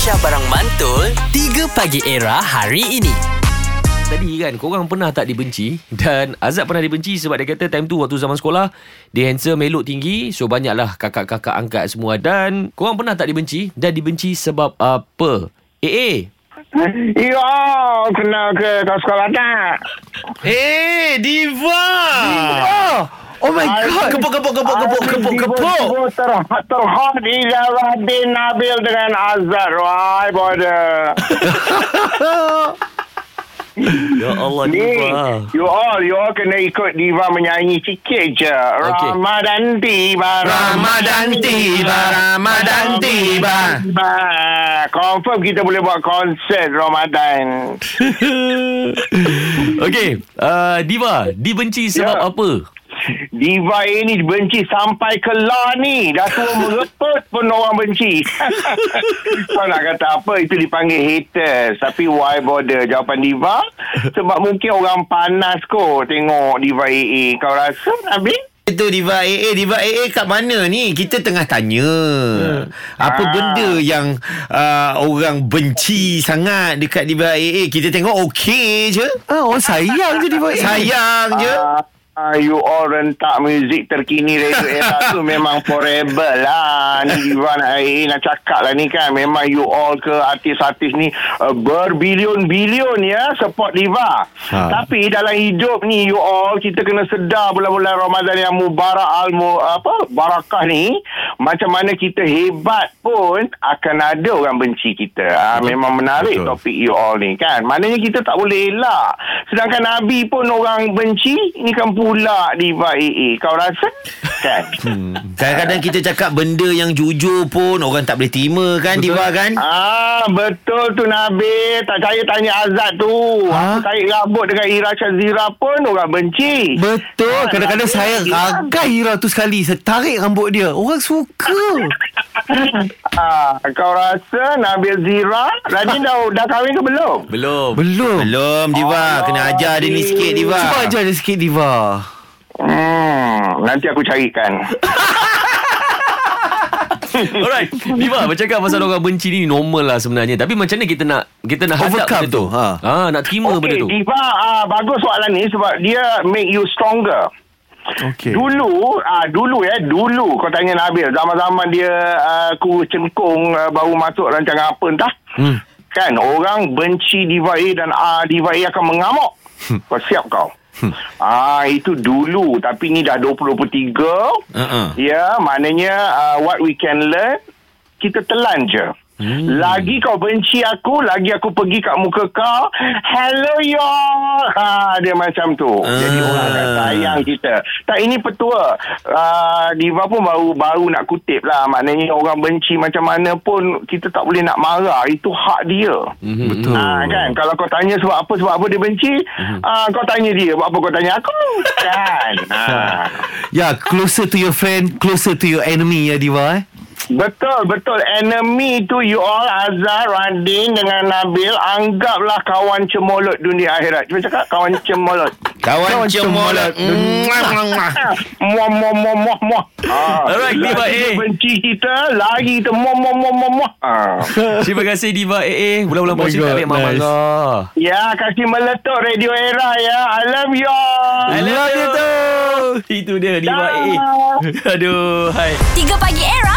Aisyah Barang Mantul 3 Pagi Era hari ini. Tadi kan korang pernah tak dibenci? Dan Azad pernah dibenci sebab dia kata time tu waktu zaman sekolah dia handsome, elok, tinggi. So banyaklah kakak-kakak angkat semua. Dan korang pernah tak dibenci? Dan dibenci sebab apa? Yo, kenal ke kau sekolah tak? Diva! Oh my god, kepuk. Terhad Ira, Radin, Nabil dengan Azad. Why bother? Ya Allah, Diva. You all kena ikut Diva menyanyi sikit je. Okay. Ramadan tiba, Ramadan tiba, Ramadan tiba. Confirm kita boleh buat konsert Ramadan. Okay, Diva, dibenci sebab apa? Diva ini benci sampai ke lah ni. Dah tua meletut pun orang benci. Kau nak kata apa, itu dipanggil haters. Tapi why bother? Jawapan Diva, sebab mungkin orang panas kot tengok Diva AA. Kau rasa, Nabil? Itu Diva AA kat mana ni? Kita tengah tanya apa benda yang orang benci sangat dekat Diva AA. Kita tengok okey je. Orang sayang je Diva AA. Sayang je. You all rentak muzik terkini Radio Era tu memang forever lah. Ni Diva nak cakap lah ni kan. Memang you all ke artis-artis ni berbilion-bilion ya support Diva. Tapi dalam hidup ni you all, kita kena sedar bulan-bulan Ramadan yang mubarak barakah ni, macam mana kita hebat pun akan ada orang benci kita. Memang menarik topik you all ni kan. Maknanya kita tak boleh elak. Sedangkan Nabi pun orang benci, ni kan pula Diva AA. Kau rasa kan? Kadang-kadang kita cakap benda yang jujur pun orang tak boleh terima kan, betul. Diva kan? Betul tu Nabil. Tak percaya tanya Azad tu. Aku tarik rambut dengan Ira Syazira pun orang benci. Betul. Kadang-kadang saya agak Ira tu sekali, saya tarik rambut dia, orang suka. Kau rasa Nabil Zira Radin dah kahwin ke belum? Belum Diva. Kena ajar dia ni sikit Diva. Cuba ajar dia sikit Diva. Nanti aku carikan. Alright Diva, bercakap pasal orang benci ni normal lah sebenarnya. Tapi macam mana kita nak hadap benda tu? Nak terima benda tu Diva. Bagus soalan ni sebab dia make you stronger. Okay. Dulu kau tanya Nabil, zaman-zaman dia kurus cengkung, baru masuk rancangan apa entah. Kan orang benci Diva A dan Diva A akan mengamuk. Kau siap kau. Itu dulu. Tapi ni dah 2023. Ya, maknanya what we can learn, kita telan je. Lagi kau benci aku, lagi aku pergi kat muka kau, hello y'all. Dia macam tu. Jadi orang akan sayang kita. Tak, ini petua Diva pun baru nak kutip lah. Maknanya orang benci macam mana pun kita tak boleh nak marah. Itu hak dia. Betul kan? Kalau kau tanya sebab apa dia benci, kau tanya dia, buat apa kau tanya aku? Kan? Ya, closer to your friend, closer to your enemy ya Diva. Betul. Enemy tu you all, Azhar, Radin dengan Nabil, anggaplah kawan cemolot dunia akhirat. Cuba cakap kawan cemolot. Kawan cemolot. Muah. Alright, Diva AA. Lagi benci kita, lagi kita muah. Terima kasih Diva AA. Bulan-bulan positif ambil mama kau. Ya, kasih meletup Radio Era ya. I love you all. I love you too. Itu dia Diva AA. Aduh, hai. 3 Pagi Era